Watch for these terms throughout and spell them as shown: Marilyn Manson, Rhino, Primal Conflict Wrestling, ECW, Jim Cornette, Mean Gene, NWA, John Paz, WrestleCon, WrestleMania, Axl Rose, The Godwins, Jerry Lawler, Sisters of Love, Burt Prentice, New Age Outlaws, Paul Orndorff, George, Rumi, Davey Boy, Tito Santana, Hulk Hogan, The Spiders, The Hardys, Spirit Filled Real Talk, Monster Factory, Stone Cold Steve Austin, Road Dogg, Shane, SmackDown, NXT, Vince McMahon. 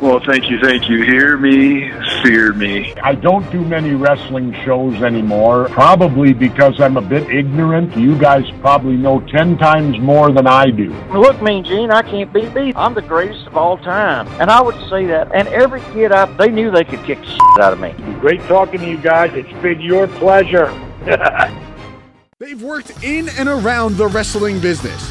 Well, thank you. Hear me, fear me. I don't do many wrestling shows anymore, probably because I'm a bit ignorant. You guys probably know 10 times more than I do. Look, Mean Gene, I can't beat me. I'm the greatest of all time, and I would say that. And every kid, they knew they could kick shit out of me. Great talking to you guys. It's been your pleasure. They've worked in and around the wrestling business.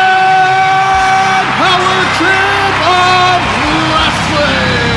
Power Trip of Wrestling.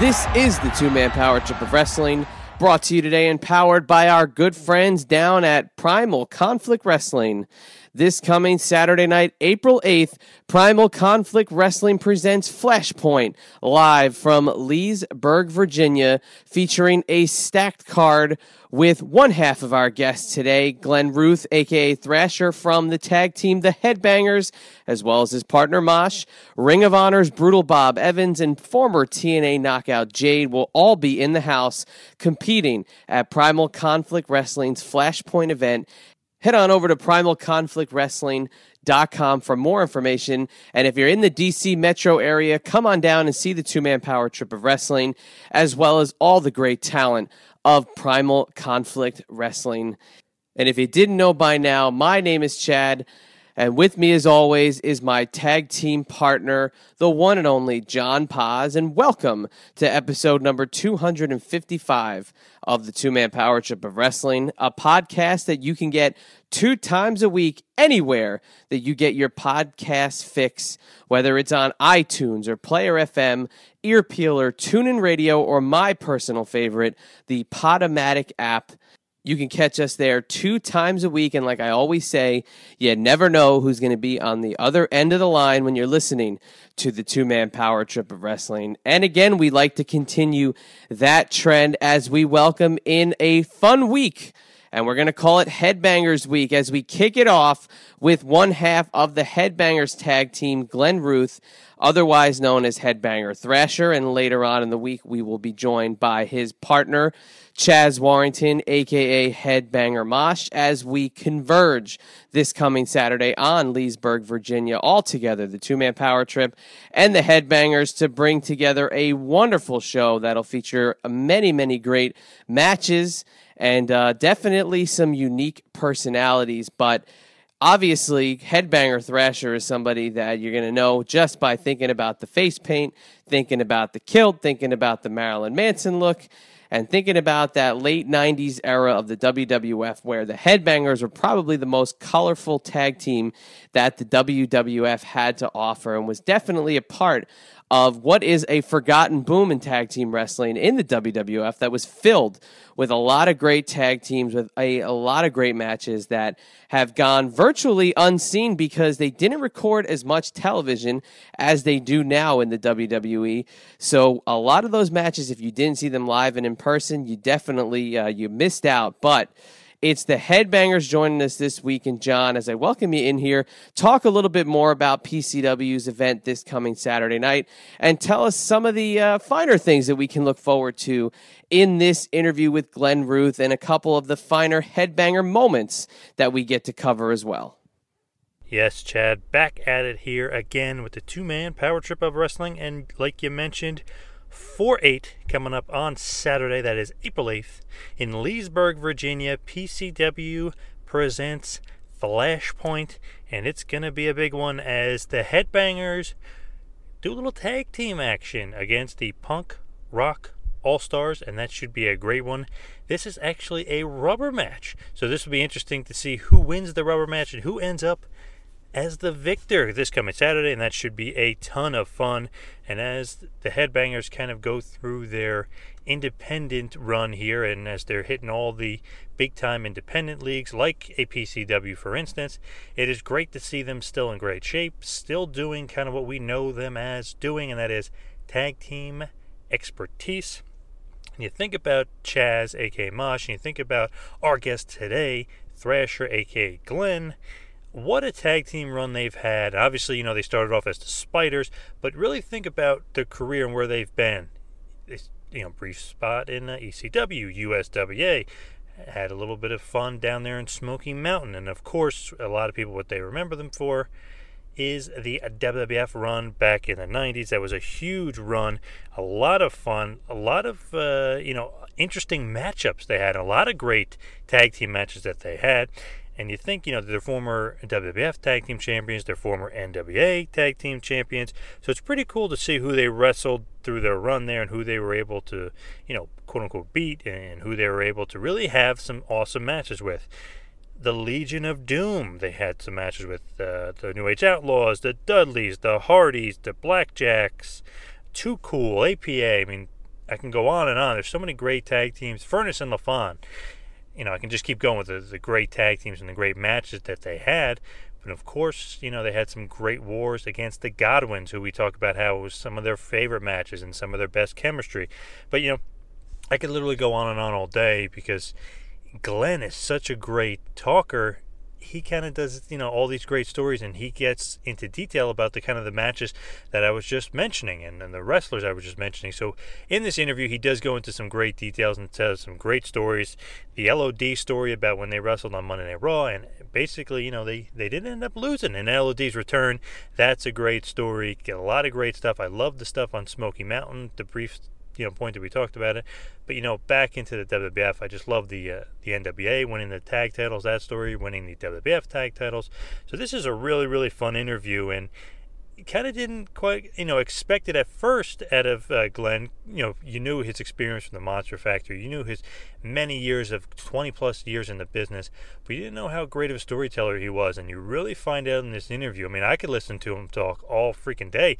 This is the Two-Man Power Trip of Wrestling, brought to you today and powered by our good friends down at Primal Conflict Wrestling. This coming Saturday night, April 8th, Primal Conflict Wrestling presents Flashpoint, live from Leesburg, Virginia, featuring a stacked card with one half of our guests today, Glenn Ruth, a.k.a. Thrasher, from the tag team The Headbangers, as well as his partner Mosh, Ring of Honor's Brutal Bob Evans, and former TNA knockout Jade will all be in the house competing at Primal Conflict Wrestling's Flashpoint event. Head on over to primalconflictwrestling.com for more information. And if you're in the DC metro area, come on down and see the Two-Man Power Trip of Wrestling, as well as all the great talent of Primal Conflict Wrestling. And if you didn't know by now, my name is Chad, and with me as always is my tag team partner, the one and only John Paz, and welcome to episode number 255 of the Two-Man Power Trip of Wrestling, a podcast that you can get 2 times a week anywhere that you get your podcast fix, whether it's on iTunes or Player FM, Earpeeler, TuneIn Radio, or my personal favorite, the Podomatic app. You can catch us there 2 times a week, and like I always say, you never know who's going to be on the other end of the line when you're listening to the Two-Man Power Trip of Wrestling. And again, we like to continue that trend as we welcome in a fun week, and we're going to call it Headbangers Week as we kick it off with one half of the Headbangers tag team, Glenn Ruth, otherwise known as Headbanger Thrasher. And later on in the week, we will be joined by his partner, Chaz Warrington, a.k.a. Headbanger Mosh, as we converge this coming Saturday on Leesburg, Virginia, all together, the two-man power trip and the Headbangers, to bring together a wonderful show that'll feature many, many great matches and definitely some unique personalities. But obviously, Headbanger Thrasher is somebody that you're going to know just by thinking about the face paint, thinking about the kilt, thinking about the Marilyn Manson look, and thinking about that late 90s era of the WWF, where the Headbangers were probably the most colorful tag team that the WWF had to offer, and was definitely a part of what is a forgotten boom in tag team wrestling in the WWF that was filled with a lot of great tag teams, with a lot of great matches that have gone virtually unseen because they didn't record as much television as they do now in the WWE. So a lot of those matches, if you didn't see them live and in person, you definitely you missed out. But it's the Headbangers joining us this week. And John, as I welcome you in here, talk a little bit more about PCW's event this coming Saturday night, and tell us some of the finer things that we can look forward to in this interview with Glenn Ruth, and a couple of the finer Headbanger moments that we get to cover as well. Yes, Chad, back at it here again with the two-man power trip of wrestling. And like you mentioned, 4-8 coming up on Saturday, that is April 8th, in Leesburg, Virginia. PCW presents Flashpoint, and it's going to be a big one as the Headbangers do a little tag team action against the Punk Rock All-Stars, and that should be a great one. This is actually a rubber match, so this will be interesting to see who wins the rubber match and who ends up as the victor this coming Saturday, and that should be a ton of fun. And as the Headbangers kind of go through their independent run here, and as they're hitting all the big time independent leagues like a PCW, for instance, it is great to see them still in great shape, still doing kind of what we know them as doing, and that is tag team expertise. And you think about Chaz, aka Mosh, and you think about our guest today, Thrasher, aka Glenn. What a tag team run they've had. Obviously, you know, they started off as the Spiders, but really think about their career and where they've been. It's, you know, brief spot in ECW, USWA, had a little bit of fun down there in Smoky Mountain, and of course, a lot of people, what they remember them for is the WWF run back in the 90s. That was a huge run, a lot of fun, a lot of, you know, interesting matchups they had, a lot of great tag team matches that they had. And you think, you know, they're former WWF tag team champions, they're former NWA tag team champions. So it's pretty cool to see who they wrestled through their run there, and who they were able to, you know, quote unquote beat, and who they were able to really have some awesome matches with. The Legion of Doom, they had some matches with the New Age Outlaws, the Dudleys, the Hardys, the Blackjacks, Too Cool, APA. I mean, I can go on and on. There's so many great tag teams. Furnace and LaFon. You know, I can just keep going with the great tag teams and the great matches that they had. But of course, you know, they had some great wars against the Godwins, who we talk about how it was some of their favorite matches and some of their best chemistry. But, you know, I could literally go on and on all day, because Glenn is such a great talker. He kind of does, you know, all these great stories, and he gets into detail about the kind of the matches that I was just mentioning, and the wrestlers I was just mentioning. So in this interview, he does go into some great details and tells some great stories. The LOD story about when they wrestled on Monday Night Raw, and basically, you know, they didn't end up losing. And LOD's return, that's a great story. Get a lot of great stuff. I love the stuff on Smoky Mountain, the brief, you know, point that we talked about it. But, you know, back into the WWF, I just love the NWA winning the tag titles, that story, winning the WWF tag titles. So this is a really, really fun interview, and kind of didn't quite, you know, expect it at first out of Glenn. You know, you knew his experience from the Monster Factory, you knew his many years of 20 plus years in the business, but you didn't know how great of a storyteller he was, and you really find out in this interview. I mean, I could listen to him talk all freaking day.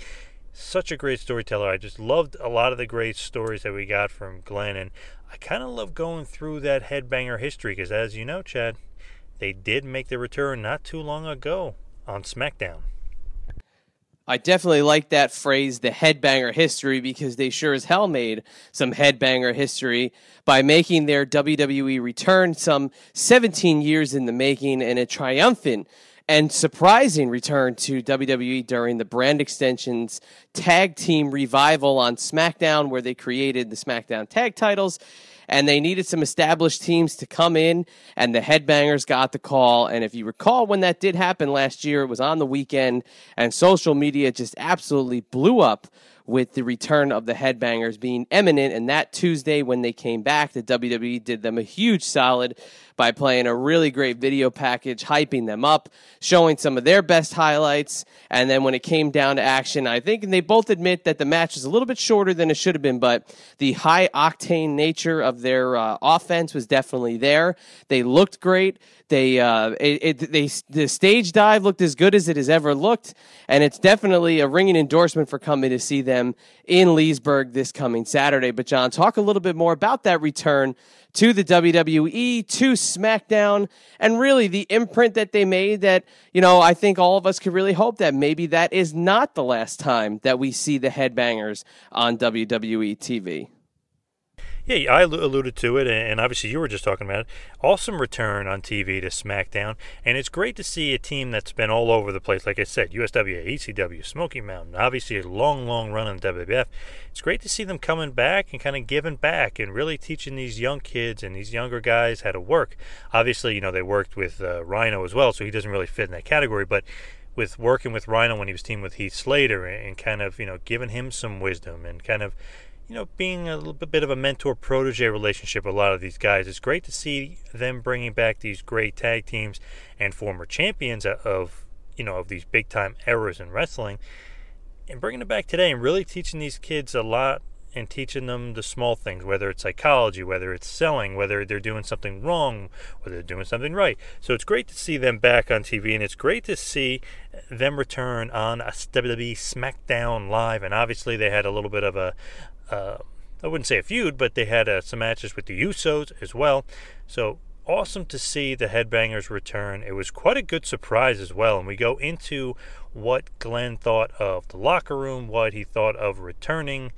Such a great storyteller. I just loved a lot of the great stories that we got from Glenn, and I kind of love going through that Headbanger history, because as you know, Chad, they did make their return not too long ago on SmackDown. I definitely like that phrase, the Headbanger history, because they sure as hell made some Headbanger history by making their WWE return some 17 years in the making, and a triumphant and surprising return to WWE during the brand extension's tag team revival on SmackDown, where they created the SmackDown tag titles, and they needed some established teams to come in, and the Headbangers got the call. And if you recall, when that did happen last year, it was on the weekend, and social media just absolutely blew up with the return of the Headbangers being imminent. And that Tuesday when they came back, the WWE did them a huge solid by playing a really great video package, hyping them up, showing some of their best highlights. And then when it came down to action, I think they both admit that the match was a little bit shorter than it should have been, but the high-octane nature of their offense was definitely there. They looked great. The stage dive looked as good as it has ever looked, and it's definitely a ringing endorsement for coming to see them in Leesburg this coming Saturday. But John, talk a little bit more about that return to the WWE, to SmackDown, and really the imprint that they made that, you know, I think all of us could really hope that maybe that is not the last time that we see the Headbangers on WWE TV. Yeah, I alluded to it, and obviously you were just talking about it. Awesome return on TV to SmackDown, and it's great to see a team that's been all over the place. Like I said, USWA, ECW, Smoky Mountain, obviously a long, long run on WWF. It's great to see them coming back and kind of giving back and really teaching these young kids and these younger guys how to work. Obviously, you know, they worked with Rhino as well, so he doesn't really fit in that category, but with working with Rhino when he was teamed with Heath Slater and kind of, you know, giving him some wisdom and kind of, you know, being a little bit of a mentor-protege relationship with a lot of these guys. It's great to see them bringing back these great tag teams and former champions of, you know, of these big-time eras in wrestling, and bringing it back today and really teaching these kids a lot and teaching them the small things, whether it's psychology, whether it's selling, whether they're doing something wrong, whether they're doing something right. So it's great to see them back on TV, and it's great to see them return on WWE SmackDown Live. And obviously they had a little bit of a I wouldn't say a feud, but they had some matches with the Usos as well. So awesome to see the Headbangers return. It was quite a good surprise as well. And we go into what Glenn thought of the locker room, what he thought of returning,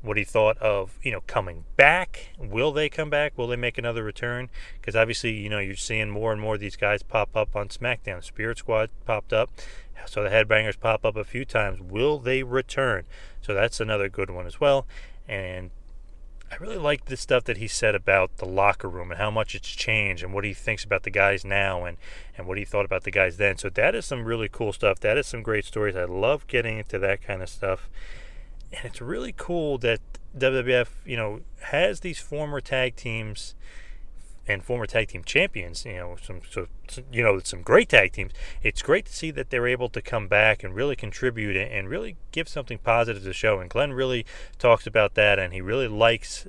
what he thought of, you know, coming back. Will they come back? Will they make another return? Because obviously, you know, you're seeing more and more of these guys pop up on SmackDown. Spirit Squad popped up. So the Headbangers pop up a few times. Will they return? So that's another good one as well. And I really like the stuff that he said about the locker room and how much it's changed and what he thinks about the guys now and what he thought about the guys then. So that is some really cool stuff. That is some great stories. I love getting into that kind of stuff. And it's really cool that WWF, you know, has these former tag teams and former tag team champions, you know, some great tag teams. It's great to see that they're able to come back and really contribute and really give something positive to the show. And Glenn really talks about that, and he really likes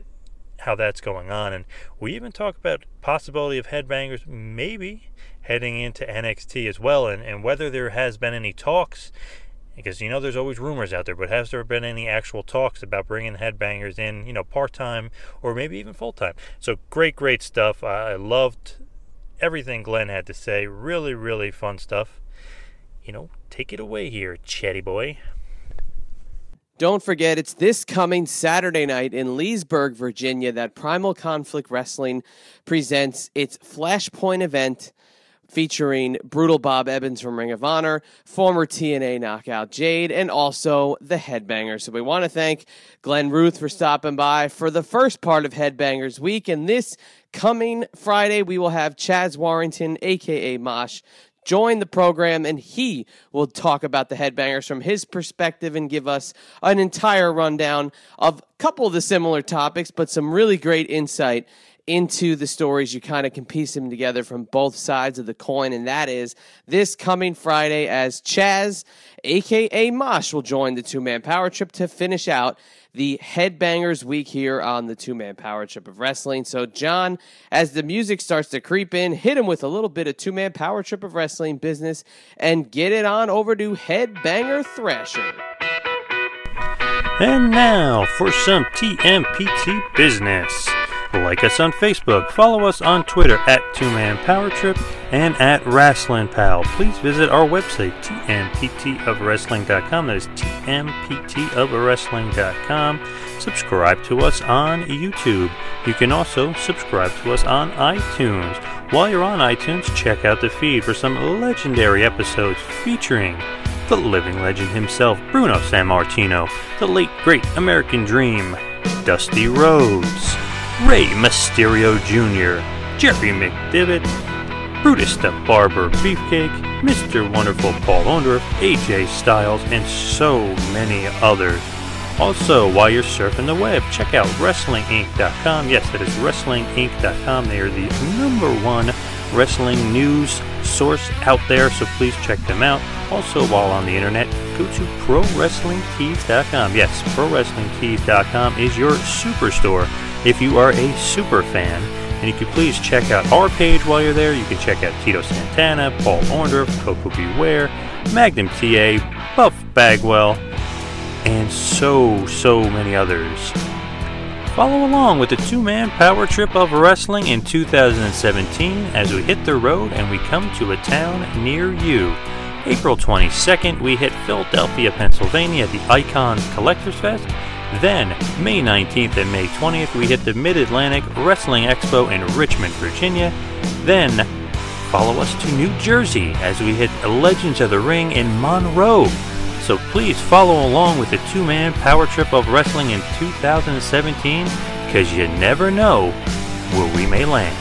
how that's going on. And we even talk about possibility of Headbangers maybe heading into NXT as well, and whether there has been any talks, because, you know, there's always rumors out there, but has there been any actual talks about bringing the Headbangers in, you know, part-time or maybe even full-time? So great stuff. I loved everything Glenn had to say. Really, really fun stuff. You know, take it away here, Chetty boy. Don't forget, it's this coming Saturday night in Leesburg, Virginia, that Primal Conflict Wrestling presents its Flashpoint event, featuring Brutal Bob Evans from Ring of Honor, former TNA knockout Jade, and also the Headbangers. So we want to thank Glenn Ruth for stopping by for the first part of Headbangers Week. And this coming Friday, we will have Chaz Warrington, a.k.a. Mosh, join the program, and he will talk about the Headbangers from his perspective and give us an entire rundown of a couple of the similar topics, but some really great insight into the stories. You kind of can piece them together from both sides of the coin, and that is this coming Friday as Chaz, a.k.a. Mosh, will join the two-man power trip to finish out the Headbangers Week here on the two-man power trip of wrestling. So, John, as the music starts to creep in, hit him with a little bit of two-man power trip of wrestling business and get it on over to Headbanger Thrasher. And now for some TMPT business. Like us on Facebook, follow us on Twitter at 2manpowertrip and at WrestlingPal. Please visit our website, tmptofwrestling.com. That is tmptofwrestling.com. Subscribe to us on YouTube. You can also subscribe to us on iTunes. While you're on iTunes, check out the feed for some legendary episodes featuring the living legend himself, Bruno Sammartino, the late great American Dream, Dusty Rhodes, Rey Mysterio Jr., Jerry McDivitt, Brutus the Barber Beefcake, Mr. Wonderful Paul Orndorff, AJ Styles, and so many others. Also, while you're surfing the web, check out WrestlingInc.com. Yes, that is WrestlingInc.com. They are the #1 wrestling news source out there, so please check them out. Also, while on the internet, go to ProWrestlingTees.com. Yes, ProWrestlingTees.com is your superstore if you are a super fan. And you can please check out our page while you're there. You can check out Tito Santana, Paul Orndorff, Coco Beware, Magnum TA, Buff Bagwell, and so many others. Follow along with the 2-man power trip of wrestling in 2017 as we hit the road and we come to a town near you. April 22nd, we hit Philadelphia, Pennsylvania at the Icons Collectors Fest. Then, May 19th and May 20th, we hit the Mid-Atlantic Wrestling Expo in Richmond, Virginia. Then, follow us to New Jersey as we hit Legends of the Ring in Monroe. So please follow along with the 2-man power trip of wrestling in 2017, because you never know where we may land.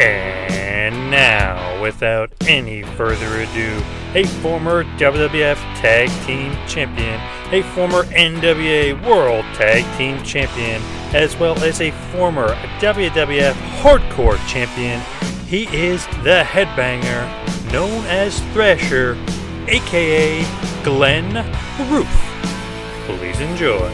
And now, without any further ado, a former WWF Tag Team Champion, a former NWA World Tag Team Champion, as well as a former WWF Hardcore Champion, he is the Headbanger known as Thrasher, aka Glenn Ruth. Please enjoy.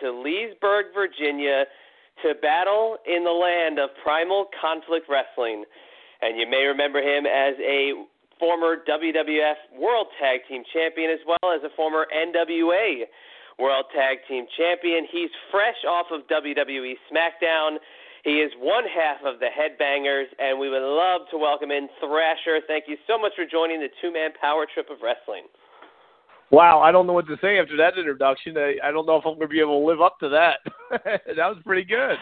To Leesburg, Virginia, to battle in the land of Primal Conflict Wrestling. And you may remember him as a former WWF World Tag Team Champion as well as a former NWA World Tag Team Champion. He's fresh off of WWE SmackDown. He is one half of the Headbangers, and we would love to welcome in Thrasher. Thank you so much for joining the 2-man power trip of wrestling. Wow, I don't know what to say after that introduction. I don't know if I'm going to be able to live up to that. That was pretty good.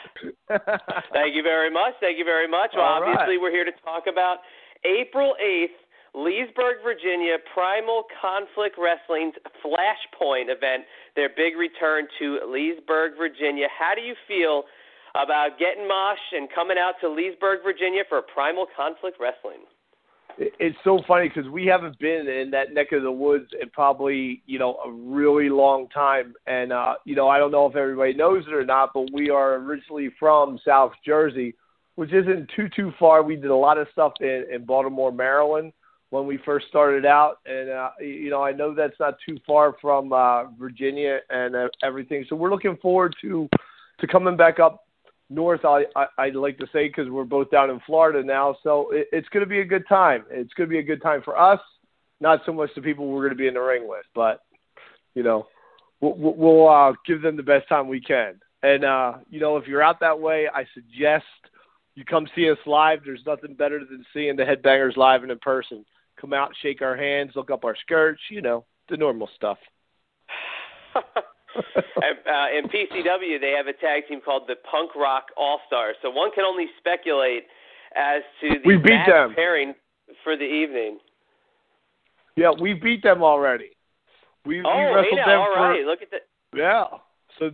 Thank you very much. Thank you very much. Well, obviously, we're here to talk about April 8th, Leesburg, Virginia, Primal Conflict Wrestling's Flashpoint event, their big return to Leesburg, Virginia. How do you feel about getting mosh and coming out to Leesburg, Virginia for Primal Conflict Wrestling? It's so funny because we haven't been in that neck of the woods in probably, a really long time. And, I don't know if everybody knows it or not, but we are originally from South Jersey, which isn't too far. We did a lot of stuff in Baltimore, Maryland when we first started out. And, I know that's not too far from Virginia and everything. So we're looking forward to coming back up north, I'd like to say, because we're both down in Florida now. So it's going to be a good time. It's going to be a good time for us, not so much the people we're going to be in the ring with. But, we'll give them the best time we can. And, if you're out that way, I suggest you come see us live. There's nothing better than seeing the Headbangers live and in person. Come out, shake our hands, look up our skirts, the normal stuff. In PCW, they have a tag team called the Punk Rock All-Stars. So one can only speculate as to the match pairing for the evening. Yeah, we beat them already. We wrestled them for. Right. Look at that. Yeah. So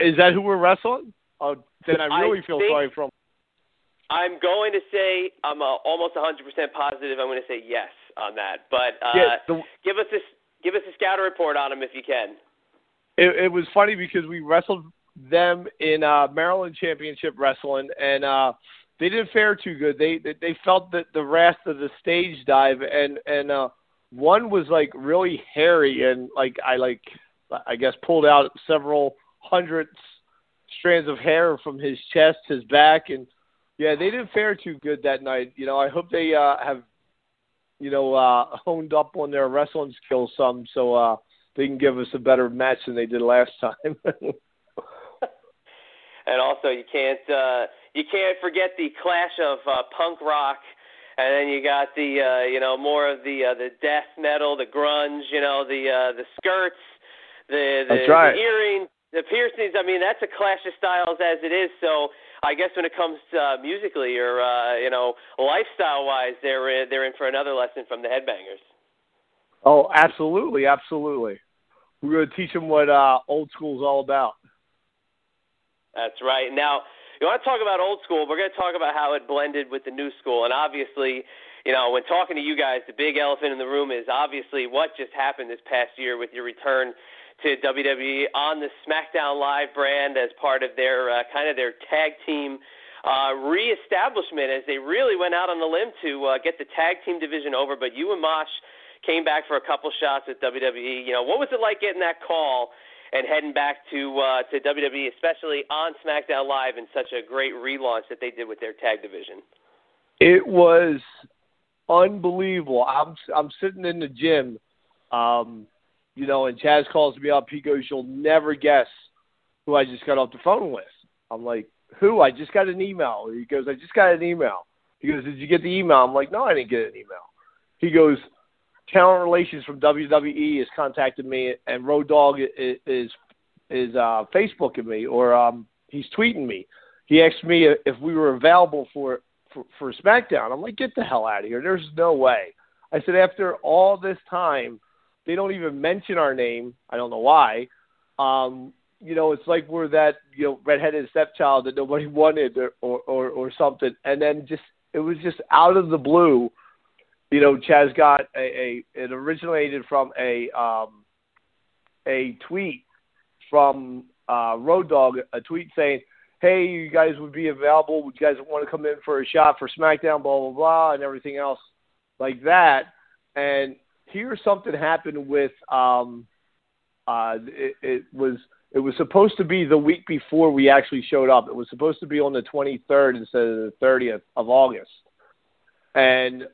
is that who we're wrestling? Oh, then I really feel sorry for him. I'm going to say I'm almost 100% positive. I'm going to say yes on that. But give us a scout report on him if you can. It was funny because we wrestled them in Maryland Championship Wrestling, and they didn't fare too good. They felt that the wrath of the stage dive, and one was like really hairy, and I guess pulled out several hundred strands of hair from his chest, his back, and yeah, they didn't fare too good that night. You know, I hope they have, honed up on their wrestling skills some, so they can give us a better match than they did last time. And also, you can't forget the clash of punk rock, and then you got the more of the death metal, the grunge, the skirts, the earrings, the piercings. I mean, that's a clash of styles as it is. So I guess when it comes to musically or lifestyle wise, they're in for another lesson from the Headbangers. Oh, absolutely, absolutely. We're going to teach them what old school's all about. That's right. Now, you want to talk about old school, we're going to talk about how it blended with the new school. And obviously, when talking to you guys, the big elephant in the room is obviously what just happened this past year with your return to WWE on the SmackDown Live brand as part of their their tag team reestablishment, as they really went out on the limb to get the tag team division over. But you and Mosh came back for a couple shots at WWE. What was it like getting that call and heading back to WWE, especially on SmackDown Live, and such a great relaunch that they did with their tag division? It was unbelievable. I'm sitting in the gym, and Chaz calls me up. He goes, "You'll never guess who I just got off the phone with." I'm like, "Who?" "I just got an email." He goes, "I just got an email." He goes, "Did you get the email?" I'm like, "No, I didn't get an email." He goes, "Talent Relations from WWE has contacted me, and Road Dogg is Facebooking me, or he's tweeting me. He asked me if we were available for SmackDown." I'm like, "Get the hell out of here. There's no way." I said, "After all this time, they don't even mention our name. I don't know why. It's like we're that, redheaded stepchild that nobody wanted or something." And then it was just out of the blue. Chaz got it originated from a tweet from Road Dogg, a tweet saying, "Hey, you guys would be available. Would you guys want to come in for a shot for SmackDown, blah, blah, blah," and everything else like that. And here something happened with it was supposed to be the week before we actually showed up. It was supposed to be on the 23rd instead of the 30th of August. And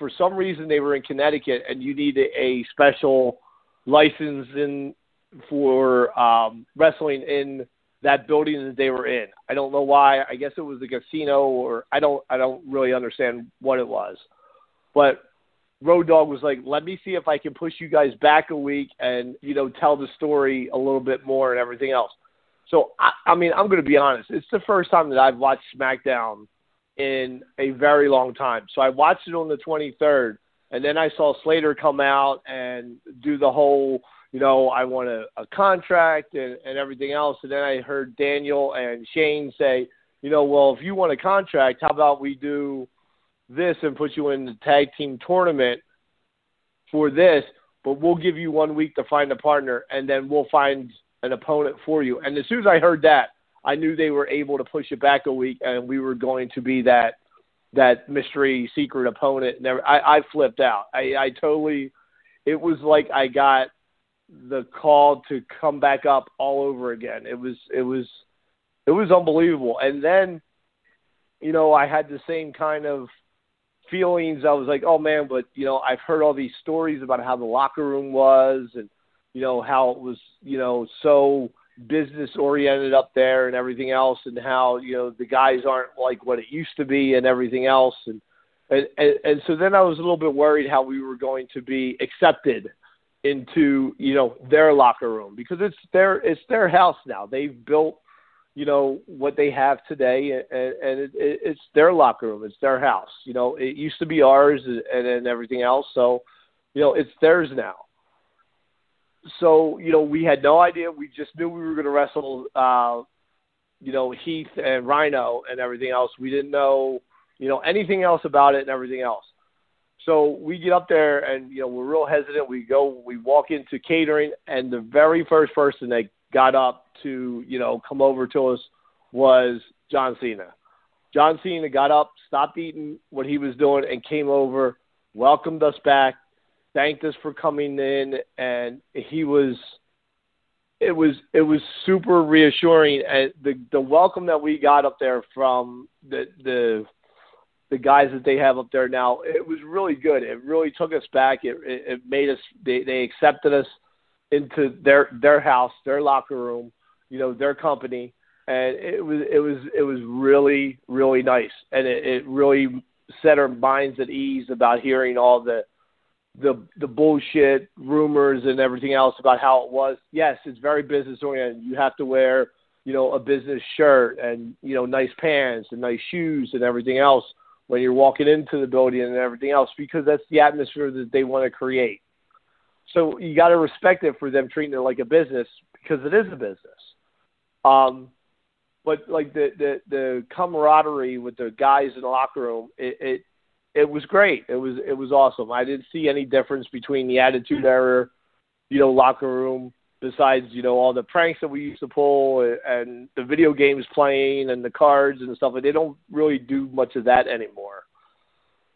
for some reason, they were in Connecticut, and you need a special license for wrestling in that building that they were in. I don't know why. I guess it was the casino, or I don't really understand what it was. But Road Dogg was like, "Let me see if I can push you guys back a week and tell the story a little bit more and everything else." So I'm going to be honest. It's the first time that I've watched SmackDown in a very long time. So I watched it on the 23rd, and then I saw Slater come out and do the whole, I want a contract and everything else. And then I heard Daniel and Shane say, well, if you want a contract, how about we do this and put you in the tag team tournament for this, but we'll give you 1 week to find a partner, and then we'll find an opponent for you. And as soon as I heard that, I knew they were able to push it back a week, and we were going to be that mystery secret opponent. And I flipped out. I totally. It was like I got the call to come back up all over again. It was unbelievable. And then, I had the same kind of feelings. I was like, oh man, but I've heard all these stories about how the locker room was, and how it was, so business oriented up there and everything else, and how the guys aren't like what it used to be and everything else, and so then I was a little bit worried how we were going to be accepted into their locker room, because it's their house now. They've built what they have today, and it's their locker room, it's their house. It used to be ours and everything else, so it's theirs now. So, you know, we had no idea. We just knew we were going to wrestle, you know, Heath and Rhino and everything else. We didn't know, you know, anything else about it and everything else. So we get up there and, you know, we're real hesitant. We go, we walk into catering, and the very first person that got up to, you know, come over to us was John Cena. John Cena got up, stopped eating what he was doing, and came over, welcomed us back, thanked us for coming in, and he was, it was super reassuring. And the welcome that we got up there from the guys that they have up there now, it was really good. It really took us back. It made us, they accepted us into their house, their locker room, you know, their company. And it was really, really nice. And it really set our minds at ease about hearing all the bullshit rumors and everything else about how it was. Yes, it's very business oriented. You have to wear, you know, a business shirt and, you know, nice pants and nice shoes and everything else when you're walking into the building and everything else, because that's the atmosphere that they want to create. So you got to respect it for them treating it like a business, because it is a business. But like the camaraderie with the guys in the locker room, it was great. It was awesome. I didn't see any difference between the Attitude Era, you know, locker room, besides, you know, all the pranks that we used to pull and the video games playing and the cards and stuff. They don't really do much of that anymore.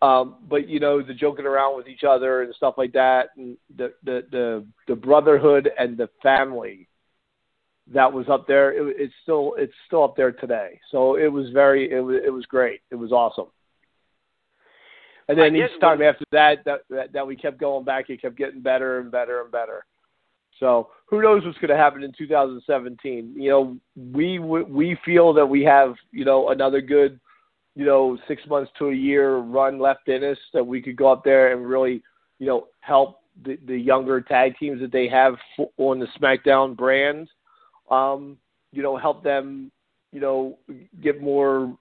But, you know, the joking around with each other and stuff like that, and the brotherhood and the family that was up there, it's still up there today. So it was great. It was awesome. And then each time after that we kept going back, it kept getting better and better and better. So who knows what's going to happen in 2017? You know, we feel that we have, you know, another good, you know, 6 months to a year run left in us, that we could go up there and really, you know, help the younger tag teams that they have on the SmackDown brand. You know, help them, you know, get more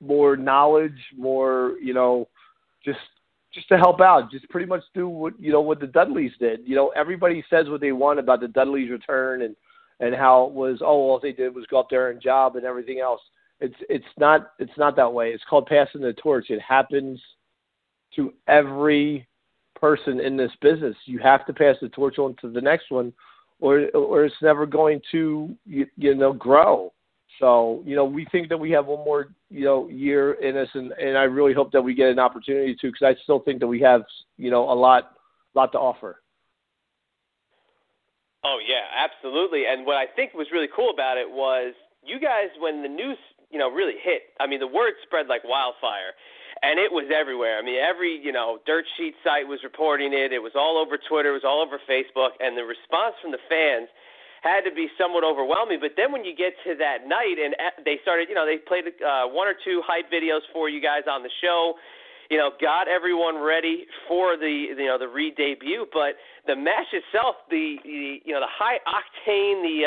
knowledge, more, you know, just to help out, just pretty much do what, you know, what the Dudleys did. You know, everybody says what they want about the Dudleys' return and how it was, oh, all they did was go up there and job and everything else. It's not that way. It's called passing the torch. It happens to every person in this business. You have to pass the torch on to the next one, or it's never going to, you know, grow. So, you know, we think that we have one more, you know, year in us, and I really hope that we get an opportunity to, because I still think that we have, you know, a lot to offer. Oh, yeah, absolutely. And what I think was really cool about it was you guys, when the news, you know, really hit, I mean, the word spread like wildfire. And it was everywhere. I mean, every, you know, dirt sheet site was reporting it. It was all over Twitter. It was all over Facebook. And the response from the fans had to be somewhat overwhelming. But then when you get to that night and they started, you know, they played one or two hype videos for you guys on the show, you know, got everyone ready for the, you know, the re-debut. But the match itself, the you know, the high octane, you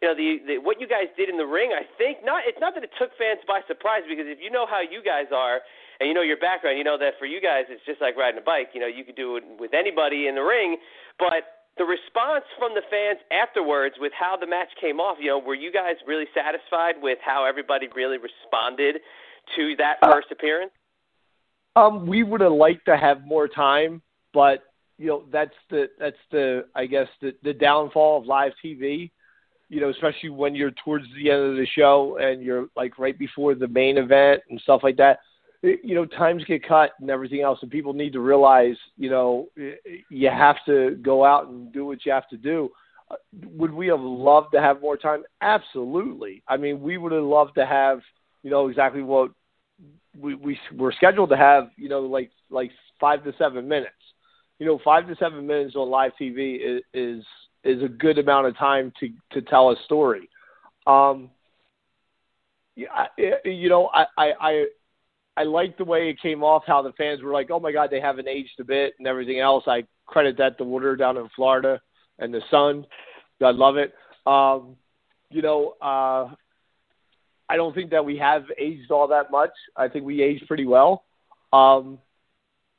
know, the what you guys did in the ring, I think, it's not that it took fans by surprise, because if you know how you guys are and you know your background, you know that for you guys it's just like riding a bike. You know, you could do it with anybody in the ring. But the response from the fans afterwards with how the match came off, you know, were you guys really satisfied with how everybody really responded to that first appearance? We would have liked to have more time, but, you know, that's the I guess, the downfall of live TV. You know, especially when you're towards the end of the show and you're like right before the main event and stuff like that, you know, times get cut and everything else. And people need to realize, you know, you have to go out and do what you have to do. Would we have loved to have more time? Absolutely. I mean, we would have loved to have, you know, exactly what we were scheduled to have, you know, like 5 to 7 minutes, you know, 5 to 7 minutes on live TV is a good amount of time to tell a story. You know, I liked the way it came off, how the fans were like, oh my God, they haven't aged a bit and everything else. I credit that to water down in Florida and the sun. I love it. You know, I don't think that we have aged all that much. I think we aged pretty well.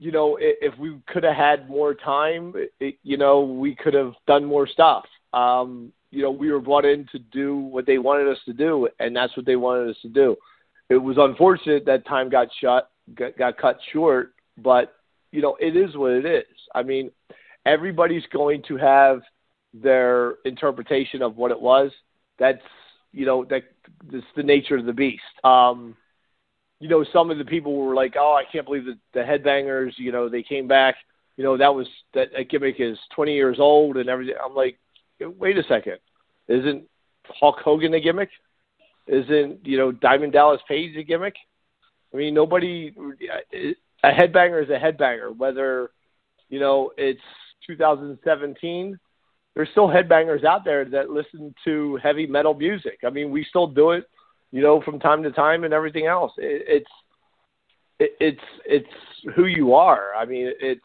you know, if we could have had more time, you know, we could have done more stuff. You know, we were brought in to do what they wanted us to do, and that's what they wanted us to do. It was unfortunate that time got cut short, but, you know, it is what it is. I mean, everybody's going to have their interpretation of what it was. That's, you know, that's the nature of the beast. You know, some of the people were like, oh, I can't believe that the Headbangers, you know, they came back. You know, that gimmick is 20 years old and everything. I'm like, wait a second. Isn't Hulk Hogan a gimmick? Isn't, you know, Diamond Dallas Page a gimmick? I mean, nobody – a headbanger is a headbanger. Whether, you know, it's 2017, there's still headbangers out there that listen to heavy metal music. I mean, we still do it, you know, from time to time and everything else. It's who you are. I mean, it's,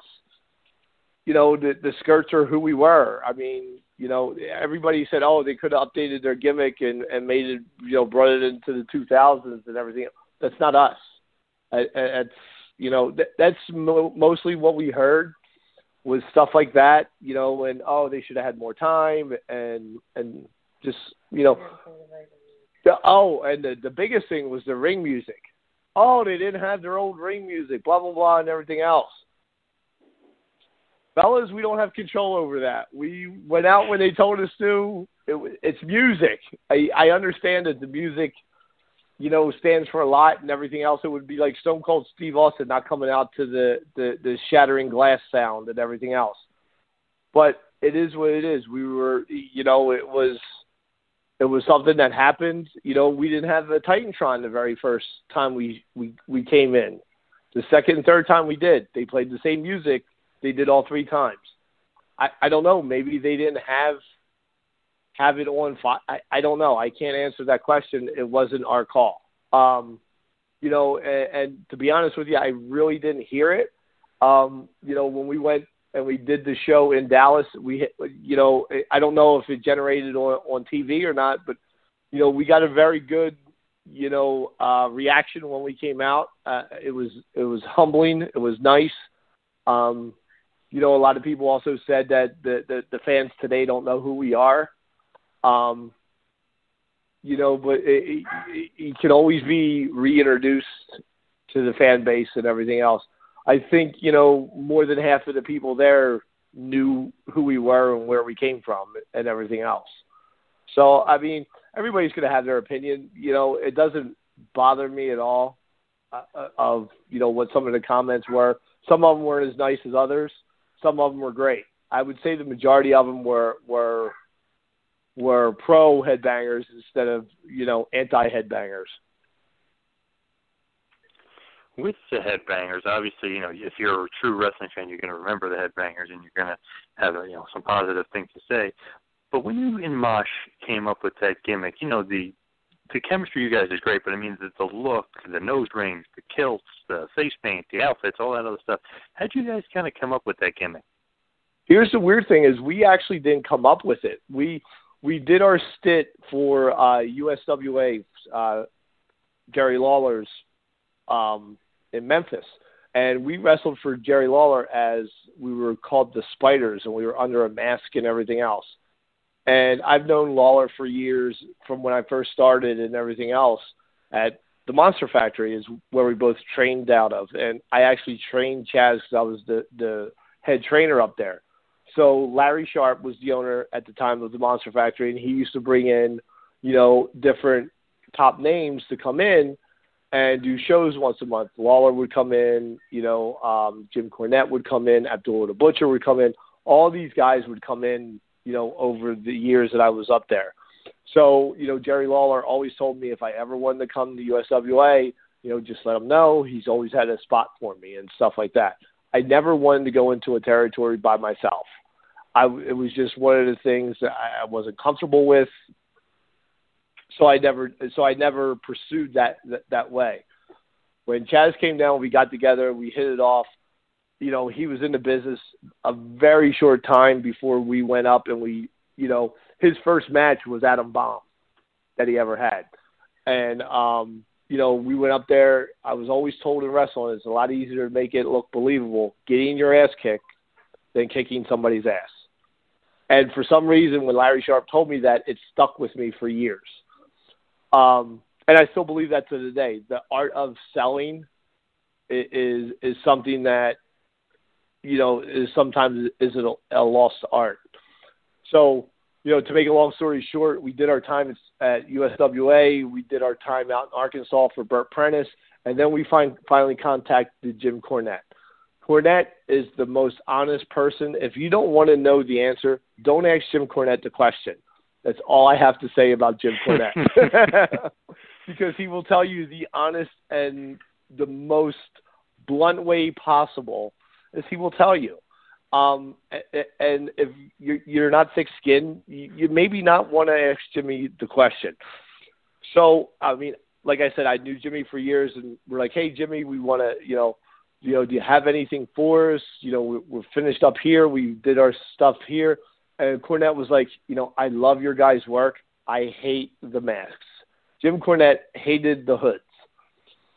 you know, the skirts are who we were. I mean, you know, everybody said, oh, they could have updated their gimmick and made it, you know, brought it into the 2000s and everything. That's not us. It's, you know, that's mostly what we heard was stuff like that, you know, and, oh, they should have had more time and just, you know. Oh, and the biggest thing was the ring music. Oh, they didn't have their old ring music, blah, blah, blah, and everything else. Fellas, we don't have control over that. We went out when they told us to. It's music. I understand that the music, you know, stands for a lot and everything else. It would be like Stone Cold Steve Austin not coming out to the shattering glass sound and everything else. But it is what it is. We were, you know, it was something that happened. You know, we didn't have the Titantron the very first time we came in. The second and third time we did. They played the same music. They did all three times. I don't know. Maybe they didn't have it on file. I don't know. I can't answer that question. It wasn't our call. You know, and to be honest with you, I really didn't hear it. You know, when we went and we did the show in Dallas, you know, I don't know if it generated on TV or not, but, you know, we got a very good, you know, reaction when we came out. It was humbling. It was nice. You know, a lot of people also said that the fans today don't know who we are. You know, but it can always be reintroduced to the fan base and everything else. I think, you know, more than half of the people there knew who we were and where we came from and everything else. So, I mean, everybody's going to have their opinion. You know, it doesn't bother me at all of, you know, what some of the comments were. Some of them weren't as nice as others. Some of them were great. I would say the majority of them were pro headbangers instead of, you know, anti headbangers. With the headbangers, obviously, you know, if you're a true wrestling fan, you're going to remember the headbangers and you're going to have, you know, some positive things to say. But when you and Mosh came up with that gimmick, you know, the chemistry you guys is great, but I mean the look, the nose rings, the kilts, the face paint, the outfits, all that other stuff. How'd you guys kind of come up with that gimmick? Here's the weird thing is we actually didn't come up with it. We did our stint for USWA, Jerry Lawler's in Memphis, and we wrestled for Jerry Lawler as we were called the Spiders, and we were under a mask and everything else. And I've known Lawler for years from when I first started and everything else at the Monster Factory is where we both trained out of. And I actually trained Chaz because I was the head trainer up there. So Larry Sharp was the owner at the time of the Monster Factory, and he used to bring in, you know, different top names to come in and do shows once a month. Lawler would come in, you know, Jim Cornette would come in, Abdullah the Butcher would come in. All these guys would come in, you know, over the years that I was up there. So, you know, Jerry Lawler always told me if I ever wanted to come to USWA, you know, just let him know. He's always had a spot for me and stuff like that. I never wanted to go into a territory by myself. It was just one of the things that I wasn't comfortable with. So I never pursued that way. When Chaz came down, we got together, we hit it off. You know, he was in the business a very short time before we went up and we, you know, his first match was Adam Bomb that he ever had. And you know, we went up there. I was always told in wrestling, it's a lot easier to make it look believable getting your ass kicked than kicking somebody's ass. And for some reason, when Larry Sharp told me that, it stuck with me for years. And I still believe that to this day. The art of selling is something that, you know, is sometimes is a lost art. So, you know, to make a long story short, we did our time at USWA. We did our time out in Arkansas for Burt Prentice. And then we finally contacted Jim Cornette. Cornette is the most honest person. If you don't want to know the answer, don't ask Jim Cornette the question. That's all I have to say about Jim Cornette. Because he will tell you the honest and the most blunt way possible, as he will tell you. And if you're not thick-skinned, you maybe not want to ask Jimmy the question. So, I mean, like I said, I knew Jimmy for years, and we're like, hey, Jimmy, we want to, you know, do you have anything for us? You know, we're finished up here. We did our stuff here. And Cornette was like, you know, I love your guys' work. I hate the masks. Jim Cornette hated the hoods.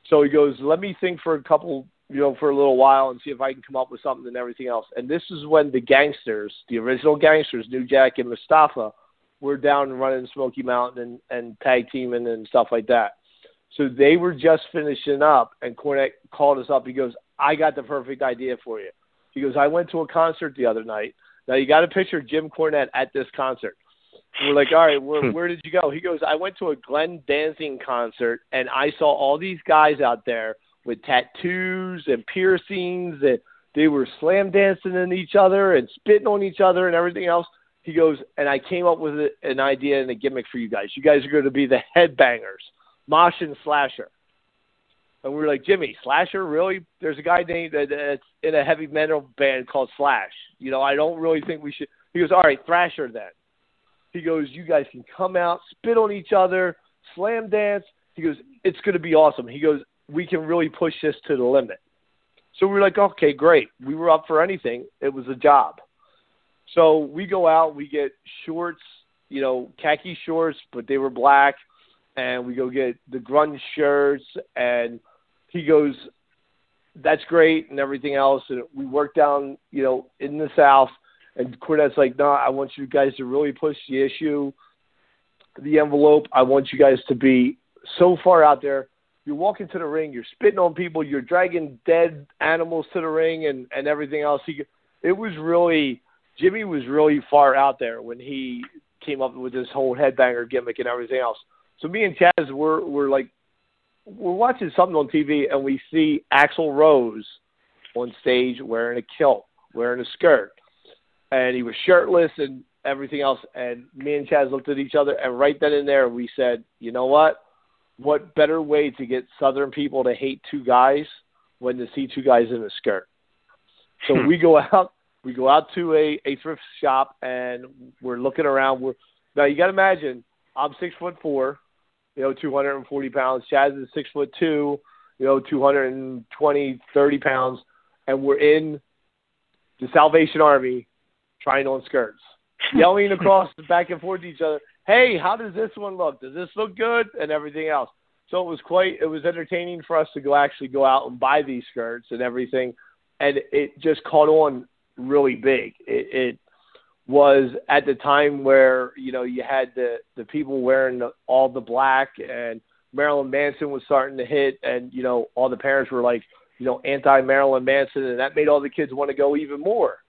So he goes, let me think for a couple, you know, for a little while and see if I can come up with something and everything else. And this is when the gangsters, the original gangsters, New Jack and Mustafa, were down and running Smoky Mountain and tag teaming and stuff like that. So they were just finishing up, and Cornette called us up. He goes, I got the perfect idea for you. He goes, I went to a concert the other night. Now, you got to picture Jim Cornette at this concert. We're like, all right, where did you go? He goes, I went to a Glenn Danzig concert, and I saw all these guys out there with tattoos and piercings, and they were slam dancing in each other and spitting on each other and everything else. He goes, and I came up with an idea and a gimmick for you guys. You guys are going to be the Headbangers, Mosh and Slasher. And we were like, Jimmy, Slasher, really? There's a guy named that's in a heavy metal band called Slash. You know, I don't really think we should. He goes, all right, Thrasher then. He goes, you guys can come out, spit on each other, slam dance. He goes, it's going to be awesome. He goes, we can really push this to the limit. So we were like, okay, great. We were up for anything. It was a job. So we go out, we get shorts, you know, khaki shorts, but they were black. And we go get the grunge shirts. And he goes, that's great and everything else. And we work down, you know, in the South. And Cornette's like, no, I want you guys to really push the issue, the envelope. I want you guys to be so far out there. You're walking to the ring. You're spitting on people. You're dragging dead animals to the ring and everything else. It was really – Jimmy was really far out there when he came up with this whole headbanger gimmick and everything else. So me and Chaz were like – we're watching something on TV, and we see Axl Rose on stage wearing a kilt, wearing a skirt. And he was shirtless and everything else. And me and Chaz looked at each other. And right then and there, we said, you know what? What better way to get Southern people to hate two guys than to see two guys in a skirt? So we go out to a thrift shop, and we're looking around. Now, you got to imagine, I'm 6'4", you know, 240 pounds. Chaz is 6'2", you know, 220, 30 pounds. And we're in the Salvation Army, trying on skirts, yelling across back and forth to each other, hey, how does this one look? Does this look good? And everything else. So it was entertaining for us to go out and buy these skirts and everything. And it just caught on really big. It was at the time where, you know, you had the people wearing all the black, and Marilyn Manson was starting to hit. And, you know, all the parents were like, you know, anti-Marilyn Manson. And that made all the kids want to go even more.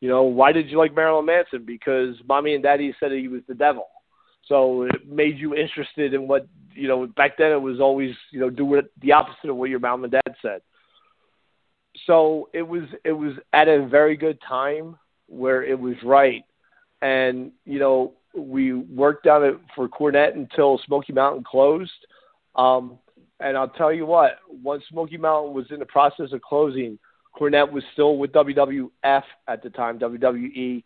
You know, why did you like Marilyn Manson? Because mommy and daddy said he was the devil. So it made you interested in what, you know, back then it was always, you know, do the opposite of what your mom and dad said. So it was at a very good time where it was right. And, you know, we worked on it for Cornette until Smoky Mountain closed. And I'll tell you what, once Smoky Mountain was in the process of closing, Cornette was still with WWF at the time, WWE,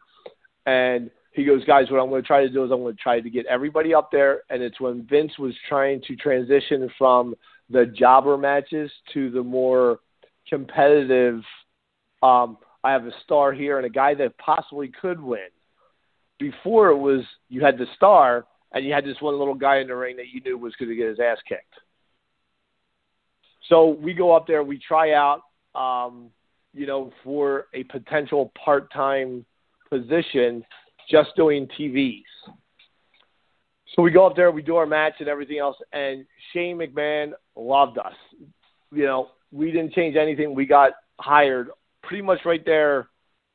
and he goes, guys, what I'm going to try to do is I'm going to try to get everybody up there, and it's when Vince was trying to transition from the jobber matches to the more competitive, I have a star here and a guy that possibly could win. Before it was you had the star, and you had this one little guy in the ring that you knew was going to get his ass kicked. So we go up there, we try out, you know, for a potential part-time position, just doing TVs. So we go up there, we do our match and everything else, and Shane McMahon loved us. You know, we didn't change anything. We got hired pretty much right there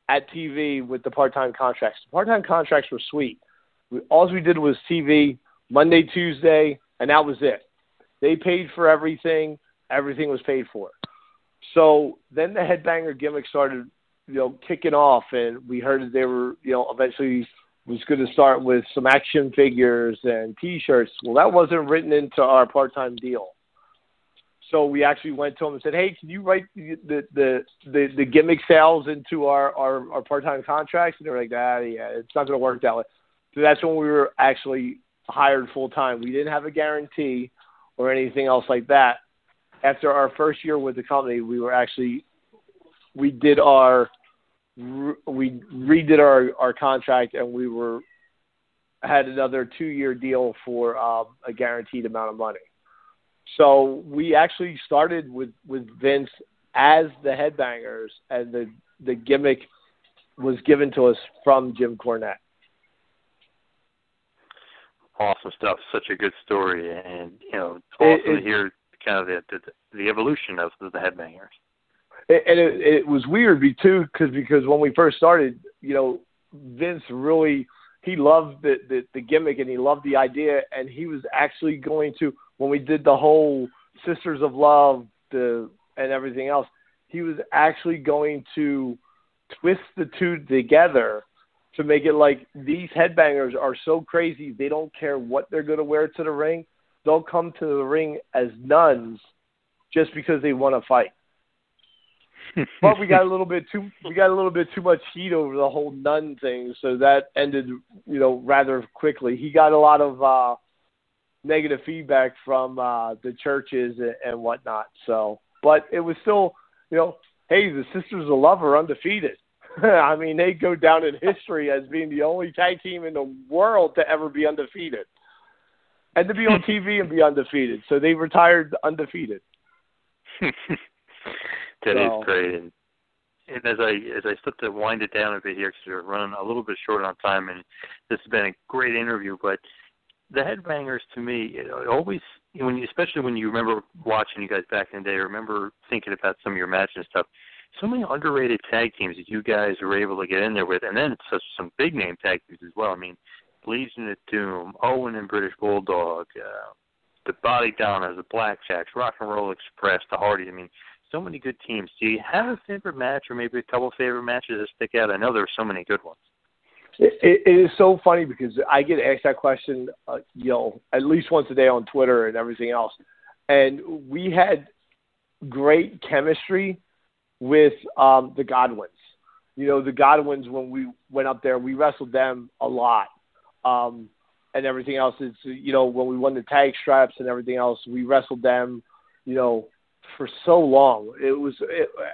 at TV with the part-time contracts. The part-time contracts were sweet. All we did was TV Monday, Tuesday, and that was it. They paid for everything. Everything was paid for. So then the Headbanger gimmick started, you know, kicking off, and we heard that they were, you know, eventually was going to start with some action figures and T-shirts. Well, that wasn't written into our part-time deal. So we actually went to him and said, hey, can you write the gimmick sales into our part-time contracts? And they were like, yeah, it's not going to work that way. So that's when we were actually hired full-time. We didn't have a guarantee or anything else like that. After our first year with the company, we were actually – we redid our contract, and we were had another 2-year deal for a guaranteed amount of money. So we actually started with Vince as the Headbangers, and the gimmick was given to us from Jim Cornette. Awesome stuff. Such a good story. And, you know, it's awesome to hear kind of the evolution of the Headbangers. And it was weird, too, because when we first started, you know, Vince really, he loved the gimmick and he loved the idea. And he was actually going to, when we did the whole Sisters of Love and everything else, he was actually going to twist the two together to make it like these Headbangers are so crazy, they don't care what they're going to wear to the ring. They'll come to the ring as nuns just because they want to fight. But we got a little bit too much heat over the whole nun thing, so that ended, you know, rather quickly. He got a lot of negative feedback from the churches and whatnot. So, but it was still, you know, hey, the Sisters of Love are undefeated. I mean, they go down in history as being the only tag team in the world to ever be undefeated, and to be on TV and be undefeated. So they retired undefeated. That is great, and as I start to wind it down a bit here, because we're running a little bit short on time, and this has been a great interview. But the Headbangers, to me, it always, especially when you remember watching you guys back in the day, remember thinking about some of your matches and stuff. So many underrated tag teams that you guys were able to get in there with, and then some big name tag teams as well. I mean, Legion of Doom, Owen and British Bulldog, the Body Donnas, the Blackjacks, Rock and Roll Express, the Hardys. I mean, so many good teams. Do you have a favorite match, or maybe a couple of favorite matches that stick out? I know there are so many good ones. It is so funny because I get asked that question, you know, at least once a day on Twitter and everything else. And we had great chemistry with the Godwins. You know, the Godwins, when we went up there, we wrestled them a lot and everything else. It's, you know, when we won the tag straps and everything else, we wrestled them, you know, for so long.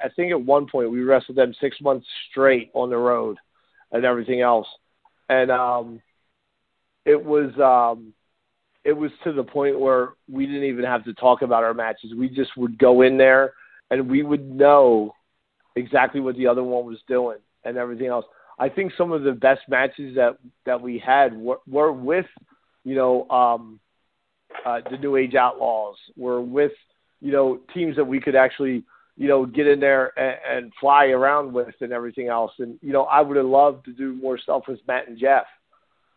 I think at one point we wrestled them 6 months straight on the road and everything else. And it was to the point where we didn't even have to talk about our matches. We just would go in there and we would know exactly what the other one was doing and everything else. I think some of the best matches that we had were with, you know, the New Age Outlaws, were with, you know, teams that we could actually, you know, get in there and fly around with and everything else. And, you know, I would have loved to do more stuff with Matt and Jeff.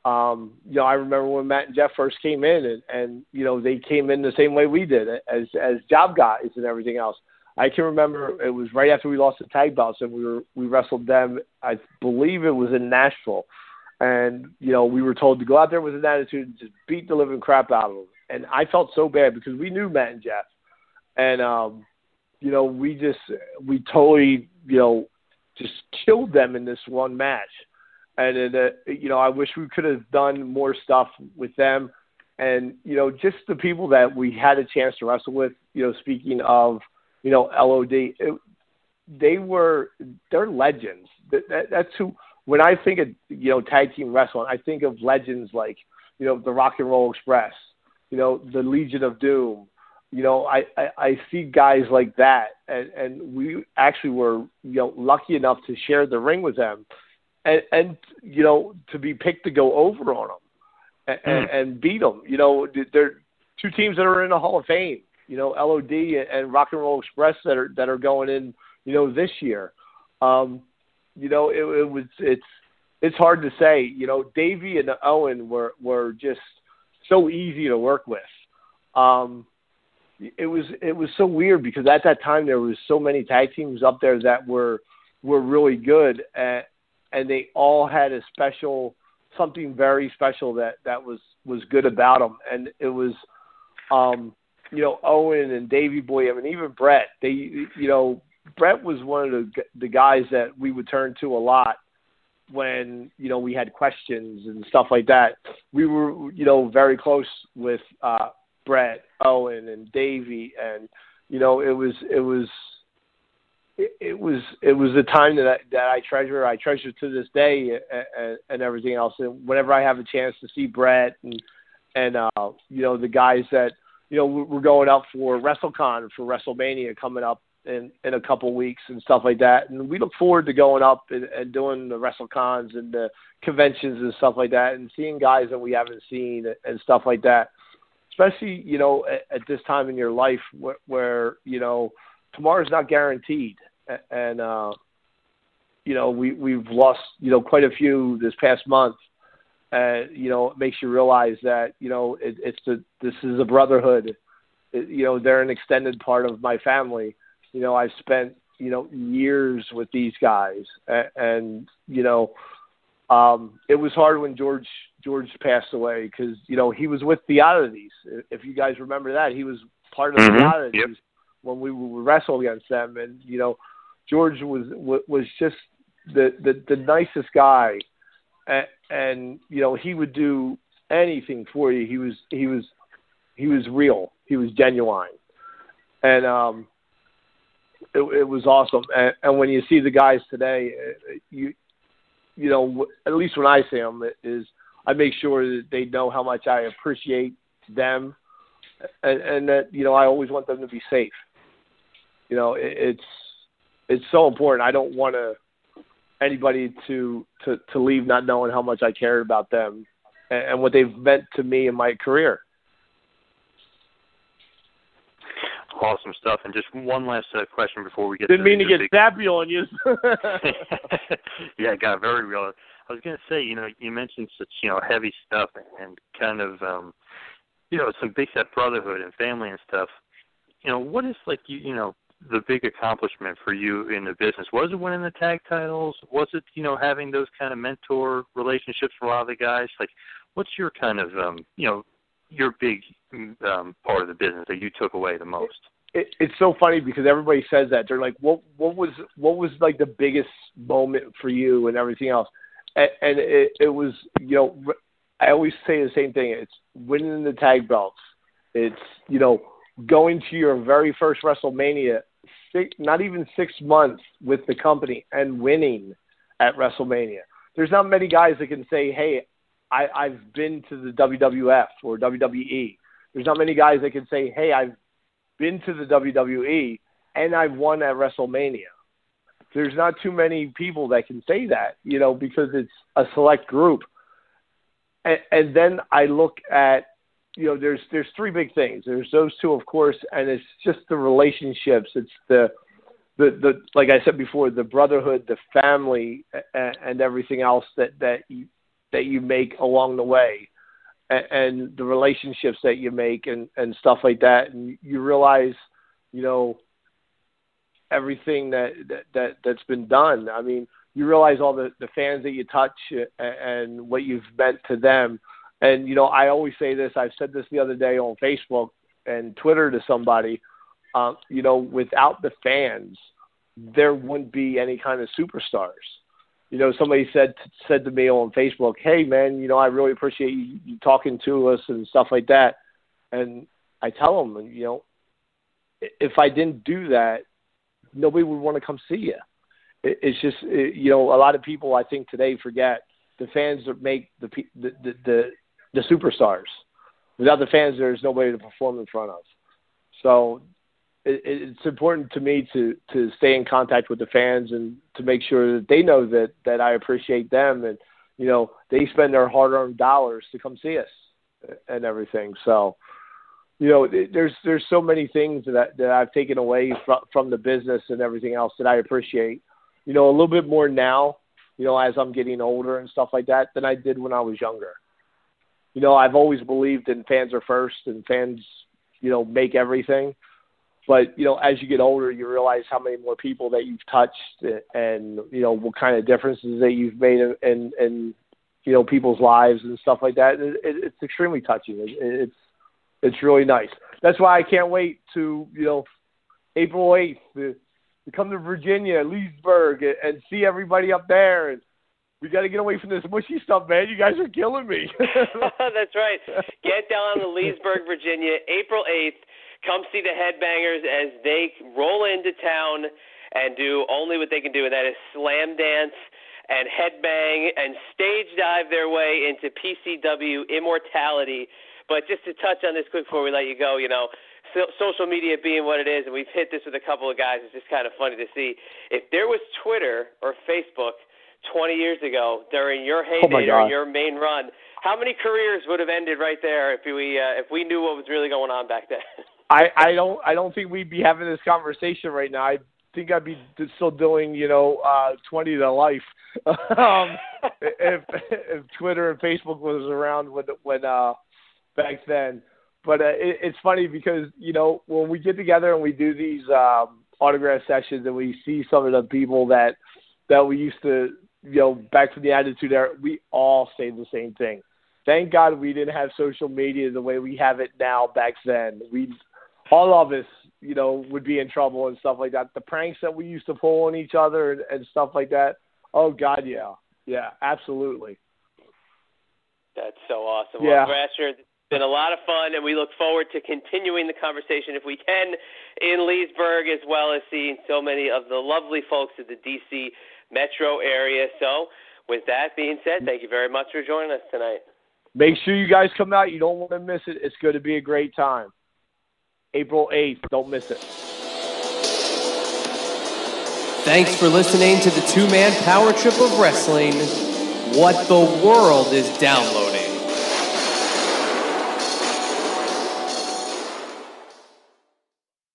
You know, I remember when Matt and Jeff first came in and you know, they came in the same way we did as job guys and everything else. I can remember it was right after we lost the tag belts and we wrestled them. I believe it was in Nashville. And, you know, we were told to go out there with an attitude and just beat the living crap out of them. And I felt so bad because we knew Matt and Jeff. And, you know, we totally, you know, just killed them in this one match. And, you know, I wish we could have done more stuff with them. And, you know, just the people that we had a chance to wrestle with, you know, speaking of, you know, LOD, they're legends. That's who, when I think of, you know, tag team wrestling, I think of legends like, you know, the Rock and Roll Express, you know, the Legion of Doom, You know, I see guys like that, and we actually were, you know, lucky enough to share the ring with them, and you know, to be picked to go over on them and beat them. You know, they're two teams that are in the Hall of Fame. You know, LOD and Rock and Roll Express that are going in. You know, this year. You know, it's hard to say. You know, Davey and Owen were just so easy to work with. It was so weird because at that time there was so many tag teams up there that were really good, and they all had a special, something very special that was good about them. And it was, you know, Owen and Davey Boy. I mean, even Brett. They, you know, Brett was one of the guys that we would turn to a lot when, you know, we had questions and stuff like that. We were, you know, very close with Brett, Owen, and Davey, and you know, it was the time that I treasure. I treasure to this day, and everything else. And whenever I have a chance to see Brett and you know, the guys that, you know, we're going up for WrestleCon for WrestleMania coming up in a couple weeks and stuff like that. And we look forward to going up and doing the WrestleCons and the conventions and stuff like that, and seeing guys that we haven't seen and stuff like that. Especially, you know, at this time in your life where you know, tomorrow's not guaranteed. And, you know, we've lost, you know, quite a few this past month. You know, it makes you realize that, you know, this is a brotherhood. You know, they're an extended part of my family. You know, I've spent, you know, years with these guys. And you know, it was hard when George passed away because, you know, he was with the Oddities. If you guys remember that, he was part of the Oddities, yep, when we would wrestle against them. And, you know, George was just the nicest guy. And, you know, he would do anything for you. He was real. He was genuine. And it was awesome. And when you see the guys today, you know, at least when I see them, is I make sure that they know how much I appreciate them, and that, you know, I always want them to be safe. You know, it's so important. I don't want anybody to leave not knowing how much I cared about them and what they've meant to me in my career. Awesome stuff. And just one last question before we get Didn't mean to get sappy on you. Yeah, it got very real. I was going to say, you know, you mentioned such, you know, heavy stuff and kind of, you know, some big set brotherhood and family and stuff. You know, what is, like, you know, the big accomplishment for you in the business? Was it winning the tag titles? Was it, you know, having those kind of mentor relationships with a lot of the guys? Like, what's your kind of, you know, your big part of the business that you took away the most? It's so funny because everybody says that. They're like, what was like the biggest moment for you and everything else? And it was, you know, I always say the same thing. It's winning the tag belts. It's, you know, going to your very first WrestleMania, not even 6 months with the company, and winning at WrestleMania. There's not many guys that can say, hey, I've been to the WWF or WWE. There's not many guys that can say, hey, I've been to the WWE and I've won at WrestleMania. There's not too many people that can say that, you know, because it's a select group. And then I look at, you know, there's three big things. There's those two, of course, and it's just the relationships. It's the like I said before, the brotherhood, the family, and everything else that you make along the way, and the relationships that you make and stuff like that. And you realize, you know, everything that's been done. I mean, you realize all the fans that you touch and what you've meant to them. And, you know, I always say this, I've said this the other day on Facebook and Twitter to somebody, you know, without the fans, there wouldn't be any kind of superstars. You know, somebody said to me on Facebook, hey, man, you know, I really appreciate you talking to us and stuff like that. And I tell them, you know, if I didn't do that, nobody would want to come see you. It's just, you know, a lot of people, I think, today forget the fans that make the superstars. Without the fans, there's nobody to perform in front of. So it's important to me to stay in contact with the fans and to make sure that they know that I appreciate them, and, you know, they spend their hard-earned dollars to come see us and everything. So, you know, there's so many things that I've taken away from the business and everything else that I appreciate, you know, a little bit more now, you know, as I'm getting older and stuff like that, than I did when I was younger. You know, I've always believed in fans are first and fans, you know, make everything. But, you know, as you get older, you realize how many more people that you've touched and, you know, what kind of differences that you've made in you know, people's lives and stuff like that. It's extremely touching. It's really nice. That's why I can't wait to, you know, April 8th to come to Virginia, Leesburg, and see everybody up there. And we got to get away from this mushy stuff, man. You guys are killing me. That's right. Get down to Leesburg, Virginia, April 8th. Come see the Headbangers as they roll into town and do only what they can do, and that is slam dance and headbang and stage dive their way into PCW immortality. But just to touch on this quick before we let you go, you know, social media being what it is, and we've hit this with a couple of guys, it's just kind of funny to see. If there was Twitter or Facebook 20 years ago during your heyday or your main run, how many careers would have ended right there if we knew what was really going on back then? I don't think we'd be having this conversation right now. I think I'd be still doing, you know, 20 to life if Twitter and Facebook was around when back then. But it's funny because, you know, when we get together and we do these autograph sessions and we see some of the people that we used to, you know, back from the Attitude Era, we all say the same thing. Thank God we didn't have social media the way we have it now back then. All of us, you know, would be in trouble and stuff like that. The pranks that we used to pull on each other and stuff like that. Oh, God, yeah. Yeah, absolutely. That's so awesome. Yeah. Well, Thrasher, it's been a lot of fun, and we look forward to continuing the conversation, if we can, in Leesburg, as well as seeing so many of the lovely folks in the D.C. metro area. So with that being said, thank you very much for joining us tonight. Make sure you guys come out. You don't want to miss it. It's going to be a great time. April 8th. Don't miss it. Thanks for listening to the two-man power trip of wrestling. What the world is downloading.